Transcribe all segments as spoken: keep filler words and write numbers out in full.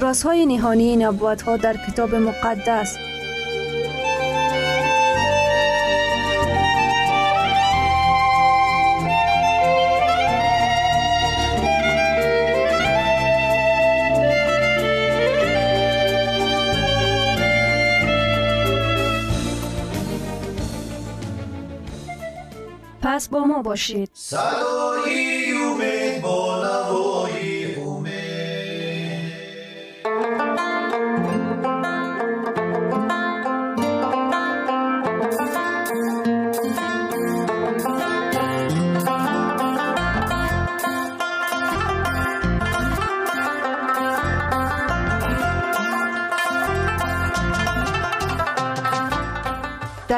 رازهای نهانی نبوت‌ها در کتاب مقدس. پس با ما باشید. صدای امید با نوای امید.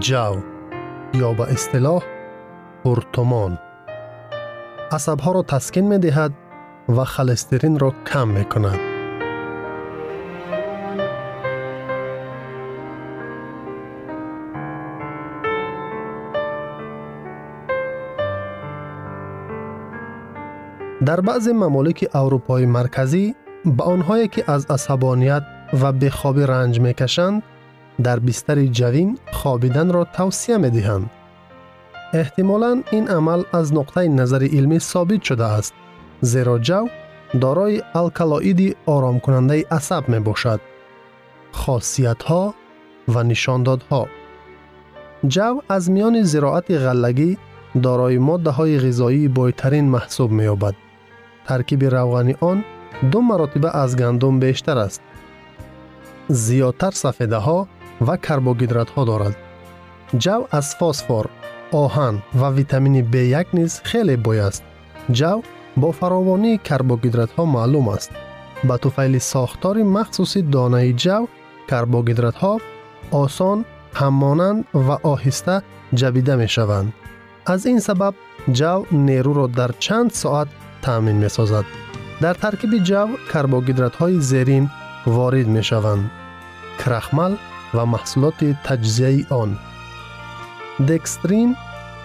جو یا به اصطلاح هورتومان عصب‌ها را تسکین می‌دهد و خلسترین را کم می‌کند. در بعضی ممالک اروپای مرکزی به آنهایی که از عصبانیت و بی‌خوابی رنج می‌کشند در بستر جوین خوابیدن را توصیه می دهند. احتمالاً این عمل از نقطه نظر علمی ثابت شده است، زیرا جو دارای الکالائیدی آرام کننده عصب می باشد. خاصیت ها و نشاندادها. جو از میان زراعت غلگی دارای ماده های غذایی بایترین محسوب می یابد. ترکیب روغنی آن دو مراتبه از گندم بیشتر است. زیادتر سفیده ها و کربوهیدرات ها دارد. جو از فسفر، آهن و ویتامین بی یک نیز خیلی بوی است. جو با فراوانی کربوهیدرات ها معلوم است. به طفیل ساختار مخصوصی دانه جو، کربوهیدرات ها آسان، هممانند و آهسته جذب می شوند. از این سبب جو نیرو را در چند ساعت تامین می سازد. در ترکیب جو کربوهیدرات های زیرین وارد می شوند: کرخمل و محصولات تجزیه آن. دکسترین،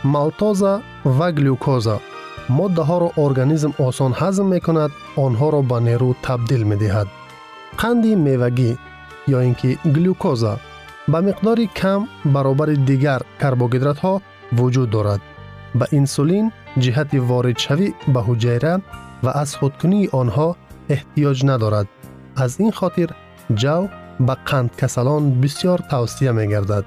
مالتوزا و گلوکوزا ماده ها را ارگانیسم آسان هضم می کند، آنها را به نیرو تبدیل می دهد. قند میوگی یا اینکه گلوکوزا به مقداری کم برابر دیگر کربوهیدرات ها وجود دارد. به انسولین جهت وارد شوی به حجره و از خودکنی آنها احتیاج ندارد. از این خاطر جو به قند کسلان بسیار توصیه می گردد.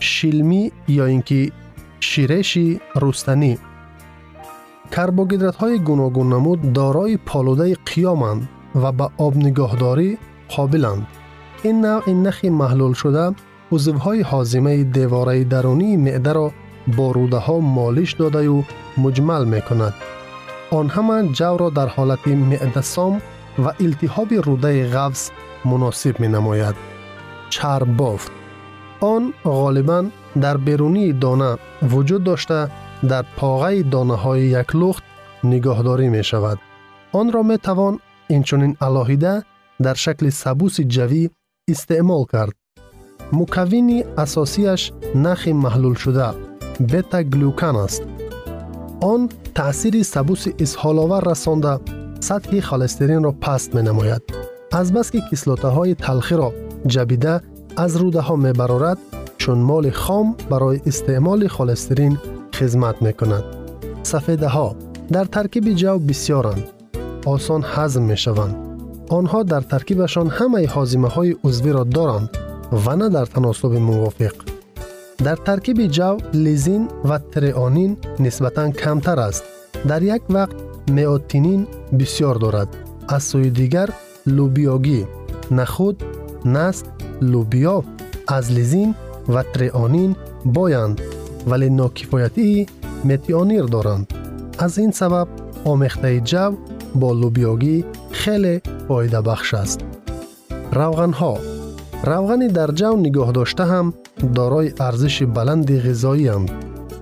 شیلمی یا اینکه شیرشی رستنی کربوهیدرات های گوناگون نمود دارای پالوده قیامند و به آب نگاهداری قابلند. این نوع این نخ محلول شده عضوهای هاضمه دیواره درونی معده را با روده ها مالش داده و مجمل می کند. آن همه جو را در حالت معده سام و التهاب روده قفص مناسب می نماید. چرب بافت آن غالباً در بیرونی دانه وجود داشته در پاغه دانه های یک لخت نگاهداری می شود. آن را می توان اینچنین علاهیده در شکل سبوس جوی استعمال کرد. مکونی اساسیش نخ محلول شده بتا گلوکان است. آن تأثیر سبوس اسهال‌آور رسانده سطح خالسترین را پست می نماید. از بس که کسلاته های تلخی را جبیده از روده ها می برارد، چون مال خام برای استعمال خالسترین خدمت می کند. سفیده ها در ترکیب جو بسیارند. آسان هضم می شوند. آنها در ترکیبشان همه هاضمه های عضوی را دارند و نه در تناسب موافق. در ترکیب جو لیزین و تریانین نسبتاً کمتر است. در یک وقت میوتینین بسیار دارد. از سوی دیگر لوبیاگی، نخود، نست، لوبیا از لیزین و تریانین بایند ولی ناکفایتی متیانیر دارند. از این سبب آمیخته جو با لوبیاگی خیلی فایده بخش است. روغن ها روغن در جو نگاه داشته هم دارای ارزش بلند غذایی اند.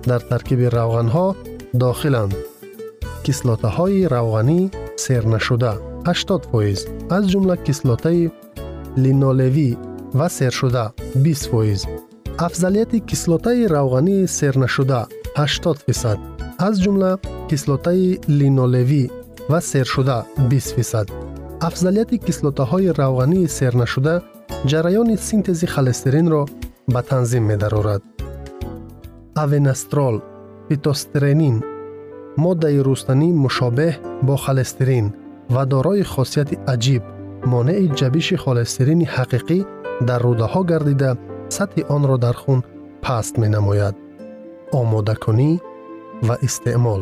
در ترکیب روغن ها داخلند کسلاته های روغنی سرنشده هشتاد فایز، از جمله کسلاته لینولوی و سرشده بیست فایز. افضلیت کسلاته روغنی سرنشده هشتاد فیصد، از جمله کسلاته لینولوی و سرشده بیست فیصد. افضلیت کسلاته های روغنی سرنشده جریان سینتز خالسترین را به تنظیم می درآورد. اوینسترول، فیتوسترینین، ماده رستنی مشابه با خالسترین و دارای خاصیت عجیب، مانع جبیش خالسترین حقیقی در روده ها گردیده سطح آن را در خون پست می نماید. آماده کنی و استعمال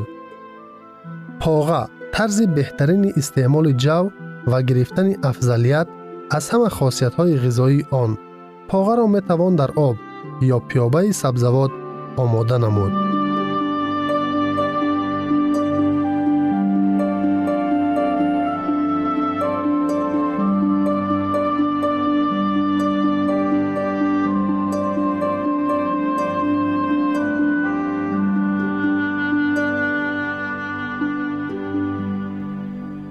پاغه طرز بهترین استعمال جو و گرفتن افضلیت از همه خاصیت‌های غذایی آن. پاغه را می توان در آب یا پیابه سبزوات آماده نمود.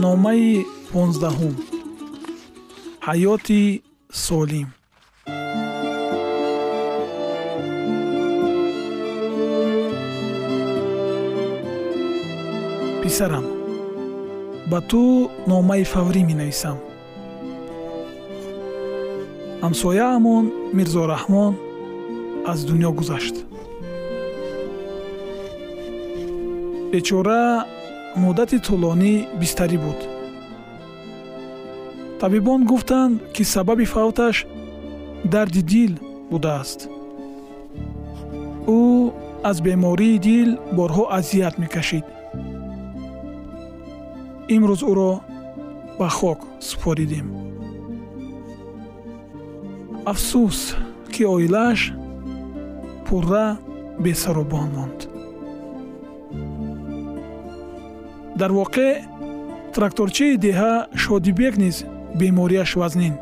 نامه پانزدهم، حیات سالم. پسرم، به تو نامه فوری می نویسم. ҳамсояамон Мирзораҳмон аз дунё гузашт. бечора муддати тӯлонӣ бистарӣ буд. табибон гуфтанд, ки сабаби фавташ дарди дил будааст. ӯ аз бемории дил борҳо азият мекашид. имрӯз ӯро ба хок супоридем. афсӯс, ки оилааш пурра бесарубон монд. дар воқеъ тракторчии деҳа Шодибек низ беморияш вазнин.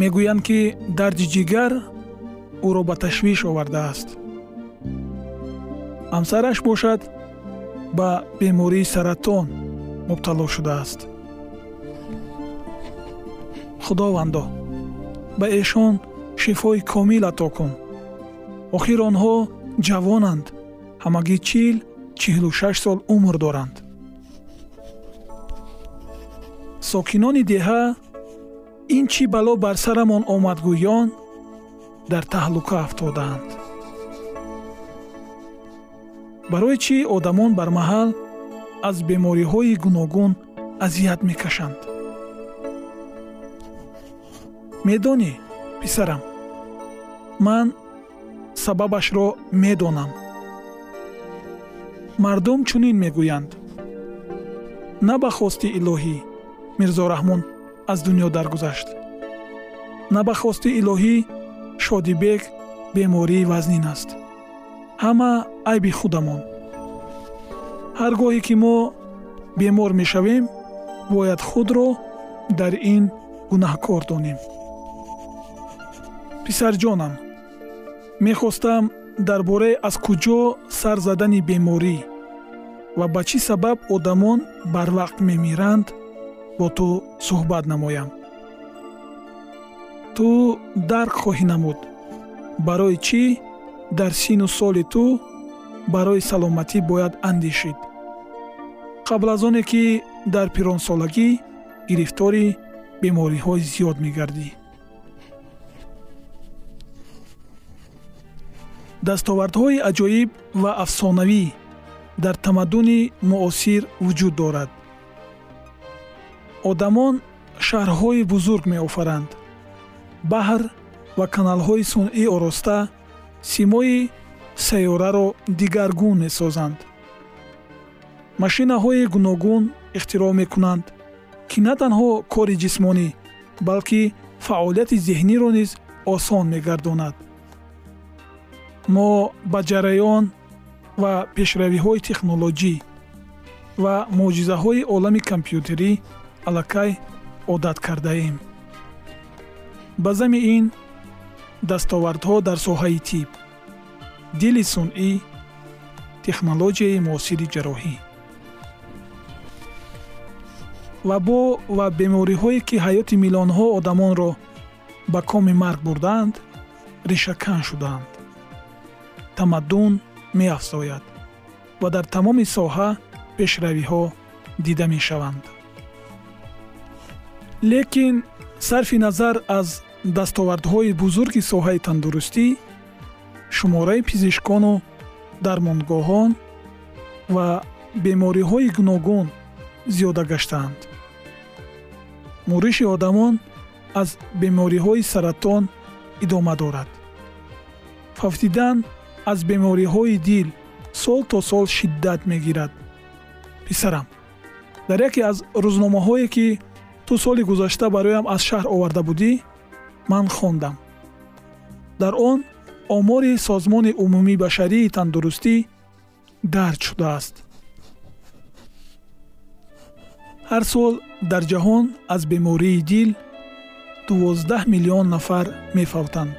мегӯянд, ки дарди ҷигар ӯро ба ташвиш овардааст. ҳамсараш бошад ба бемории саратон мубтало шудааст. худовандо, ба эшон шифои комил ато кун. охир онҳо ҷавонанд, ҳамагӣ чил чиҳлу шаш сол умр доранд. сокинони деҳа ин чӣ бало бар сарамон омадгӯён дар таҳлука афтодаанд. барои чӣ одамон бар маҳал аз бемориҳои гуногун азият мекашанд? медонӣ, писарам, ман сабабашро медонам. мардум чунин мегӯянд: на ба хости илоҳӣ Мирзораҳмон аз дунё даргузашт, на ба хости илоҳӣ Шодибек бемории вазнин аст. ҳама айби худамон. ҳар гоҳе ки мо бемор мешавем, бояд худро дар ин гунаҳкор донем. писарҷонам, мехостам дар бораи аз куҷо сар задани беморӣ ва ба чӣ сабаб одамон барвақт мемиранд бо ту суҳбат намоям. ту дарк хоҳӣ намуд барои чӣ дар сину соли ту барои саломатӣ бояд андешид, қабл аз оне ки дар пиронсолагӣ гирифтори бемориҳои зиёд мегардӣ. дастовардҳои аҷоиб ва афсонавӣ дар тамаддуни муосир вуҷуд дорад. одамон шаҳрҳои бузург меофаранд. баҳр ва каналҳои сунъӣ ороста симои сайёраро дигаргун месозанд. машинаҳои гуногун ихтироъ мекунанд, ки на танҳо кори ҷисмонӣ, балки фаъолияти зеҳниро низ осон мегардонад. мо ба ҷараён ва пешравиҳои технолоҷӣ ва мӯъҷизаҳои олами компютерӣ аллакай одат кардаем. ба зами ин дастовардҳо дар соҳаи тиб, дили сунъӣ, технолоҷияи муосири ҷарроҳӣ вабо ва бемориҳое, ки ҳаёти миллионҳо одамонро ба коми марг бурдаанд, решакан шудаанд. тамаддун меафзояд ва дар тамоми соҳа пешравиҳо дида мешаванд. лекин сарфи назар аз дастовардҳои бузурги соҳаи тандурустӣ, шумораи пизишкону дармонгоҳон ва бемориҳои гуногун зиёда гаштаанд. муриши одамон аз бемориҳои саратон идома дорад. фавтидан аз бемориҳои дил сол то сол шиддат мегирад. писарам, дар яке аз рӯзномаҳое, ки ту соли гузашта бароям аз шаҳр оварда будӣ, ман хондам. дар он омори созмони умумии башарии тандурустӣ дард шудааст. ҳар сол дар ҷаҳон аз бемории дил дувоздаҳ миллион нафар мефавтанд.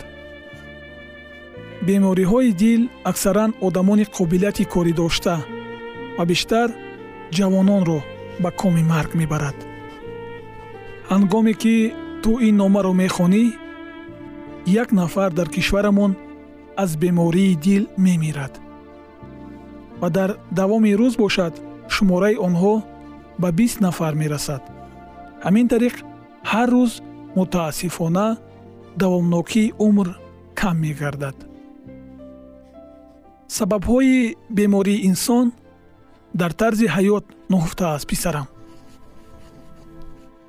бемориҳои дил аксаран одамони қобилияти корӣ дошта ва бештар ҷавононро ба коми марг мебарад. ҳангоме ки ту ин номаро мехонӣ, як нафар дар кишварамон аз бемории дил мемирад ва дар давоми рӯз бошад, шумораи онҳо ба бист нафар мерасад. ҳамин тариқ ҳар рӯз متاسفانه دوامناکی عمر کم می‌گردد. سبب‌های بیماری انسان در طرز حیات نهفته است پسرم.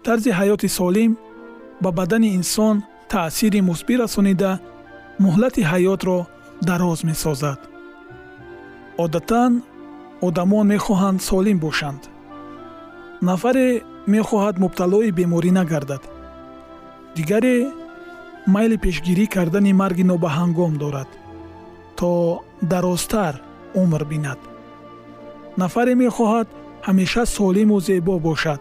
طرز حیات سالم به بدن انسان تأثیر مثبت رسانیده مهلت حیات را دراز می‌سازد. عادتاً آدمان می‌خواهند سالم باشند. نفر می‌خواهد مبتلای بیماری نگردد. دیگری میل پیشگیری کردن مرگ نابهنگام دارد تا درازتر عمر بیند. نفر می‌خواهد همیشه سالم و زیبا باشد.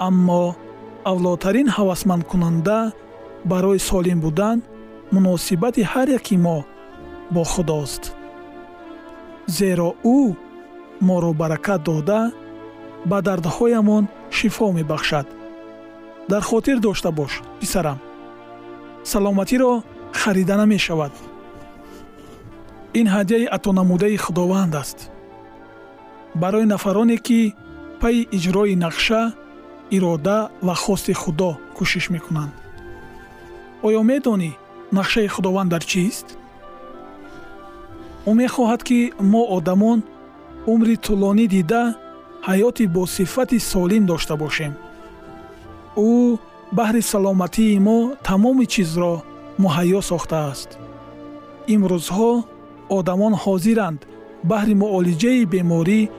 اما اولاترین هوسمند کننده برای سالم بودن مناسبت هر یکی ما با خداست. زیرا او ما را برکت داده به دردهایمان شفا می بخشد. در خاطر داشته باش پسرم، سلامتی را خریده نمی شود. این هدیه عطانموده خداوند است. برای نفرانی که پی اجرای نقشه اراده و خواست خدا کوشش می کنند. آیا می دانی نقشه خداوند در چیست؟ او می خواهد که ما آدمان عمری طولانی دیده حیاتی با صفت سالم داشته باشیم. او بهر سلامتی ما تمام چیز را مهیا ساخته است. امروزها آدمان حاضرند بهر معالجه بیماری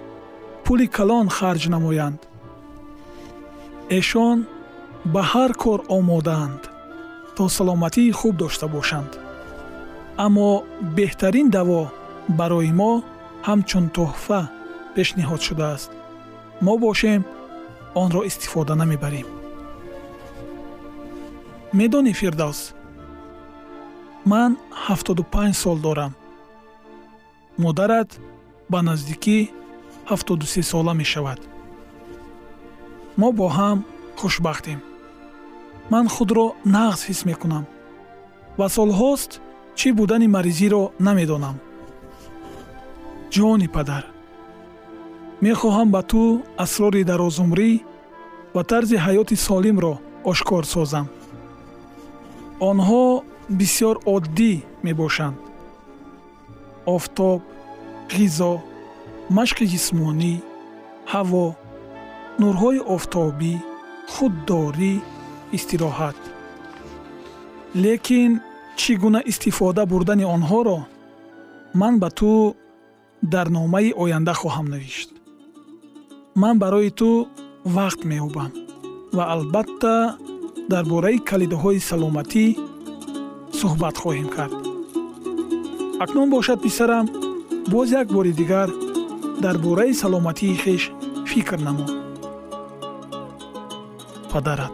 پول کلان خرج نمایند. ایشان به هر کار آمادند تا سلامتی خوب داشته باشند. اما بهترین دوا برای ما همچون تحفه پیشنهاد شده است. ما باشیم آن را استفاده نمی بریم. میدانی فردوس، من هفتاد و پنج سال دارم. مادرت به نزدیکی هفتاد و سه ساله می شود. ما با هم خوشبختیم. من خود را نغز حس می کنم و سال هاست چی بودن مریضی را نمی دانم. جان پدر، می خواهم به تو اسرار درازعمری و طرز حیات سالم را آشکار سازم. آنها بسیار عادی می باشند. آفتاب، غذا، مشق جسمانی، هوا، نورهای آفتابی، خودداری، استراحت. لیکن چگونه استفاده بردن آنها را من به تو در نامه آینده خواهم نوشت. من برای تو وقت می‌یابم و البته درباره کلیدهای سلامتی صحبت خواهیم کرد. اکنون باشد پسرم، باز یک بار دیگر درباره سلامتی خویش فکر نما. پدرت.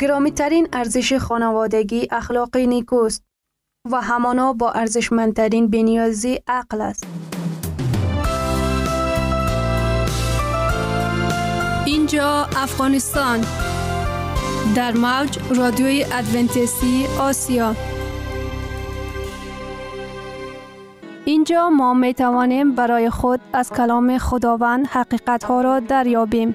گرامی‌ترین ارزش خانوادگی اخلاق نیکوست و همانا با ارزشمندترین بنیازی عقل است. اینجا افغانستان در موج رادیوی ادونتیستی آسیا. اینجا ما می توانیم برای خود از کلام خداوند حقیقت‌ها را دریابیم.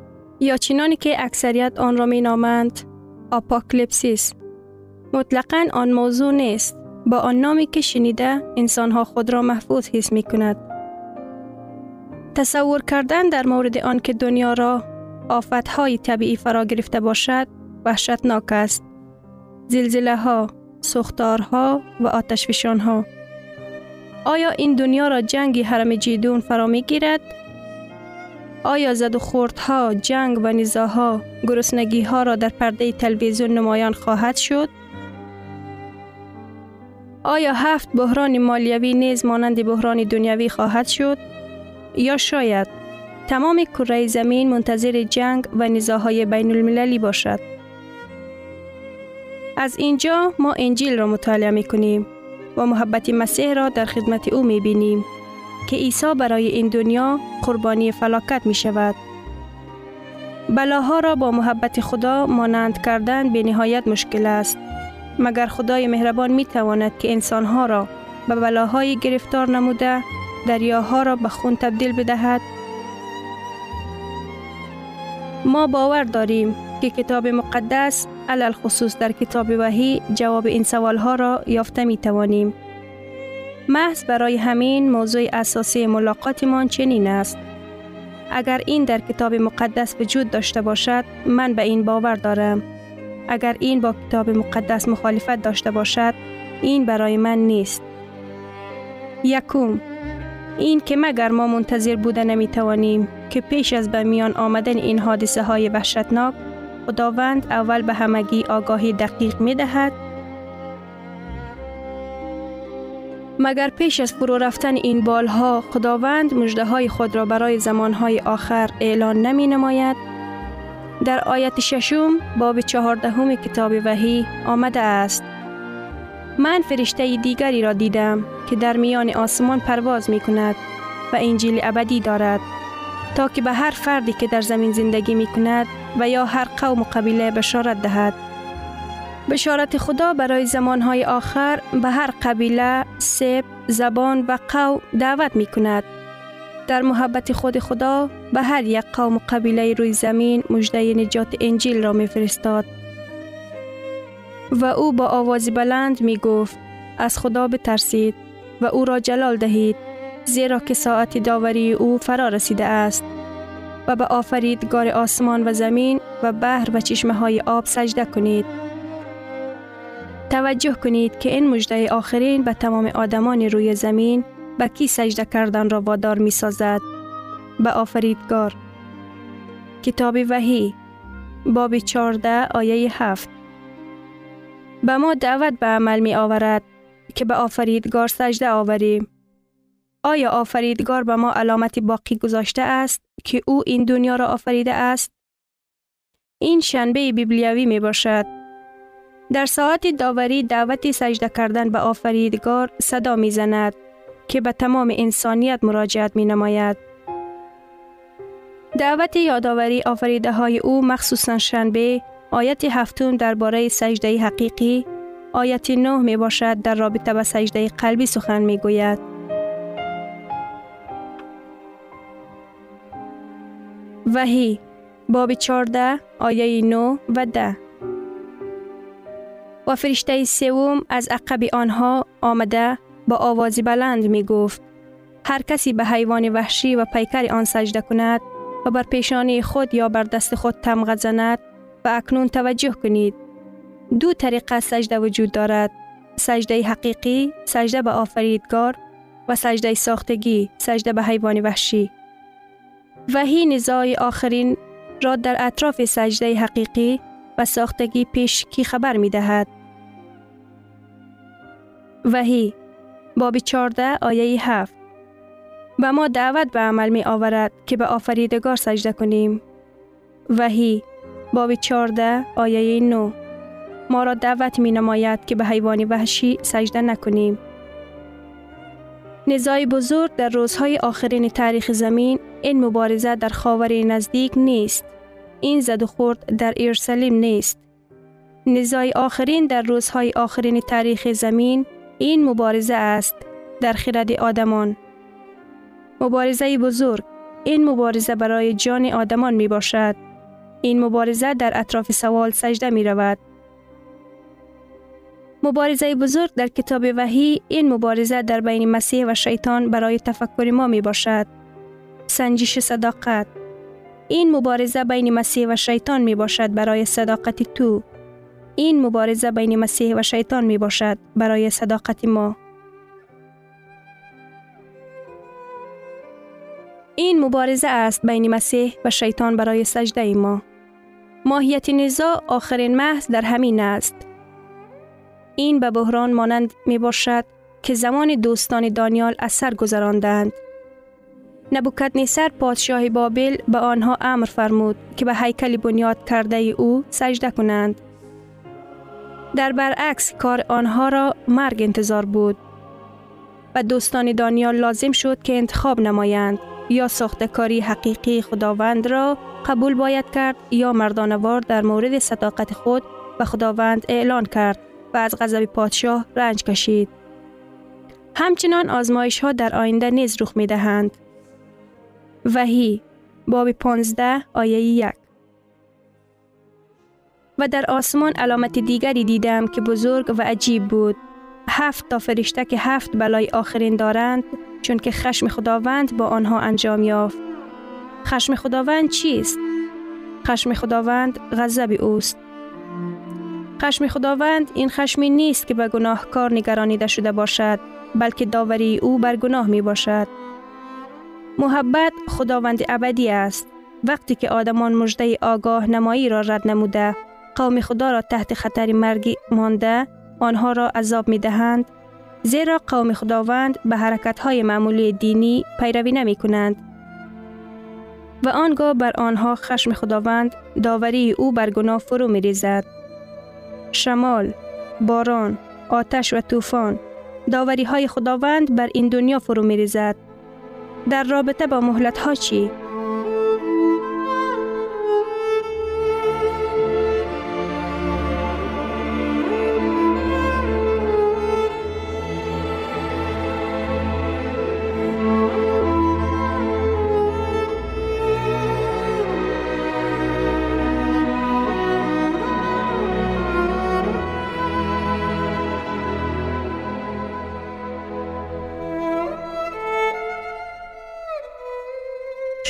یا چنانی که اکثریت آن را می نامند آپوکلیپسیس، مطلقاً آن موضوع نیست. با آن نامی که شنیده، انسانها خود را محفوظ حس می کند. تصور کردن در مورد آن که دنیا را آفتهای طبیعی فرا گرفته باشد، وحشتناک است. زلزله ها، سوختارها و آتشفشان ها. آیا این دنیا را جنگ هرم جیدون فرا می گیرد؟ آیا زد و خوردها، جنگ و نزاها، گرسنگی ها را در پرده تلویزیون نمایان خواهد شد؟ آیا هفت بحران مالیوی نیز مانند بحران دنیوی خواهد شد؟ یا شاید تمام کره زمین منتظر جنگ و نزاهای بین المللی باشد؟ از اینجا ما انجیل را مطالعه می کنیم و محبت مسیح را در خدمت او می بینیم که عیسی برای این دنیا قربانی فلاکت می شود. بلاها را با محبت خدا مانند کردن به نهایت مشکل است. مگر خدای مهربان می تواند که انسانها را به بلاهای گرفتار نموده دریاها را به خون تبدیل بدهد؟ ما باور داریم که کتاب مقدس، علل خصوص در کتاب وحی، جواب این سوالها را یافته می توانیم. محض برای همین موضوع اساسی ملاقاتمان چنین است. اگر این در کتاب مقدس وجود داشته باشد، من به این باور دارم. اگر این با کتاب مقدس مخالفت داشته باشد، این برای من نیست. یکم، این که مگر ما منتظر بوده نمی توانیم که پیش از به میان آمدن این حادثه های وحشتناک، خداوند اول به همگی آگاهی دقیق می دهد؟ مگر پیش از فرو رفتن این بالها، خداوند مژده های خود را برای زمانهای آخر اعلان نمی نماید؟ در آیت ششم باب چهاردهم کتاب وحی آمده است: من فرشته دیگری را دیدم که در میان آسمان پرواز می کند و انجیل ابدی دارد، تا که به هر فردی که در زمین زندگی می کند و یا هر قوم و قبیله بشارت دهد. بشارت خدا برای زمانهای آخر به هر قبیله، سب، زبان و قوم دعوت می کند. در محبت خود خدا به هر یک قوم و قبیله روی زمین مژده نجات انجیل را میفرستاد. و او با آواز بلند می گفت: از خدا بترسید و او را جلال دهید، زیرا که ساعت داوری او فرا رسیده است. و به آفریدگار آسمان و زمین و بحر و چشمه های آب سجده کنید. توجه کنید که این مژده آخرین به تمام آدمان روی زمین به کی سجده کردن را وادار می سازد؟ به آفریدگار. کتاب وحی باب چهارده آیه هفت به ما دعوت به عمل می آورد که به آفریدگار سجده آوریم. آیا آفریدگار به ما علامتی باقی گذاشته است که او این دنیا را آفریده است؟ این شنبه بیبلیوی می باشد. در ساعت داوری دعوت سجده کردن به آفریدگار صدا می زند که به تمام انسانیت مراجعت می نماید. دعوت یادآوری آفریده های او، مخصوصاً شنبه، آیت هفتم درباره سجده حقیقی، آیت نه می باشد در رابطه با سجده قلبی سخن می گوید. وحی باب چهارده آیه نه و ده و فرشته سوم از عقب آنها آمده با آواز بلند می گفت: هر کسی به حیوان وحشی و پیکر آن سجده کند و بر پیشانی خود یا بر دست خود تمغه زند. و اکنون توجه کنید، دو طریقه سجده وجود دارد: سجده حقیقی، سجده به آفریدگار، و سجده ساختگی، سجده به حیوان وحشی. وحی نزاع آخرین را در اطراف سجده حقیقی و ساختگی پیش کی خبر می دهد. وحی باب چهارده آیه هفت به ما دعوت به عمل می آورد که به آفریدگار سجده کنیم. وحی باب چهارده آیه نه ما را دعوت می نماید که به حیوان وحشی سجده نکنیم. نزاع بزرگ در روزهای آخرین تاریخ زمین، این مبارزه در خاور نزدیک نیست. این زد و خورد در اورشلیم نیست. نزاع آخرین در روزهای آخرین تاریخ زمین، این مبارزه است در خرد آدمان. مبارزه بزرگ، این مبارزه برای جان آدمان می باشد. این مبارزه در اطراف سوال سجده می رود. مبارزه بزرگ در کتاب وحی، این مبارزه در بین مسیح و شیطان برای تفکر ما می باشد. سنجش صداقت، این مبارزه بین مسیح و شیطان می باشد برای صداقت تو. این مبارزه بین مسیح و شیطان می باشد برای صداقت ما. این مبارزه است بین مسیح و شیطان برای سجده ما. ماهیت نزاع آخرین محض در همین است. این به بحران مانند می باشد که زمان دوستان دانیال اثر گذراندند. نبوکدنصر پادشاه بابل به آنها امر فرمود که به هیکل بنیاد کرده او سجده کنند. در برعکس کار آنها را مرگ انتظار بود. و دوستان دانیال لازم شد که انتخاب نمایند. یا ساختکاری حقیقی خداوند را قبول باید کرد یا مردانوار در مورد صداقت خود به خداوند اعلان کرد و از غضب پادشاه رنج کشید. همچنین آزمایش ها در آینده نیز رخ می دهند. وحی باب پانزده آیه یک. و در آسمان علامت دیگری دیدم که بزرگ و عجیب بود. هفت تا فرشته که هفت بلای آخرین دارند، چون که خشم خداوند با آنها انجام یافت. خشم خداوند چیست؟ خشم خداوند غضب اوست. خشم خداوند این خشمی نیست که به گناهکار نگرانیده شده باشد، بلکه داوری او بر گناه می باشد. محبت خداوند ابدی است. وقتی که آدمان مژده آگاه نمایی را رد نموده، قوم خدا را تحت خطر مرگ مانده، آنها را عذاب می دهند، زیرا قوم خداوند به حرکت‌های معمولی دینی پیروی نمی‌کنند. و آنگاه بر آنها خشم خداوند، داوری او بر گناه فرو می‌ریزد. شمال، باران، آتش و طوفان، داوری‌های خداوند بر این دنیا فرو می‌ریزد. در رابطه با مهلت‌ها چی؟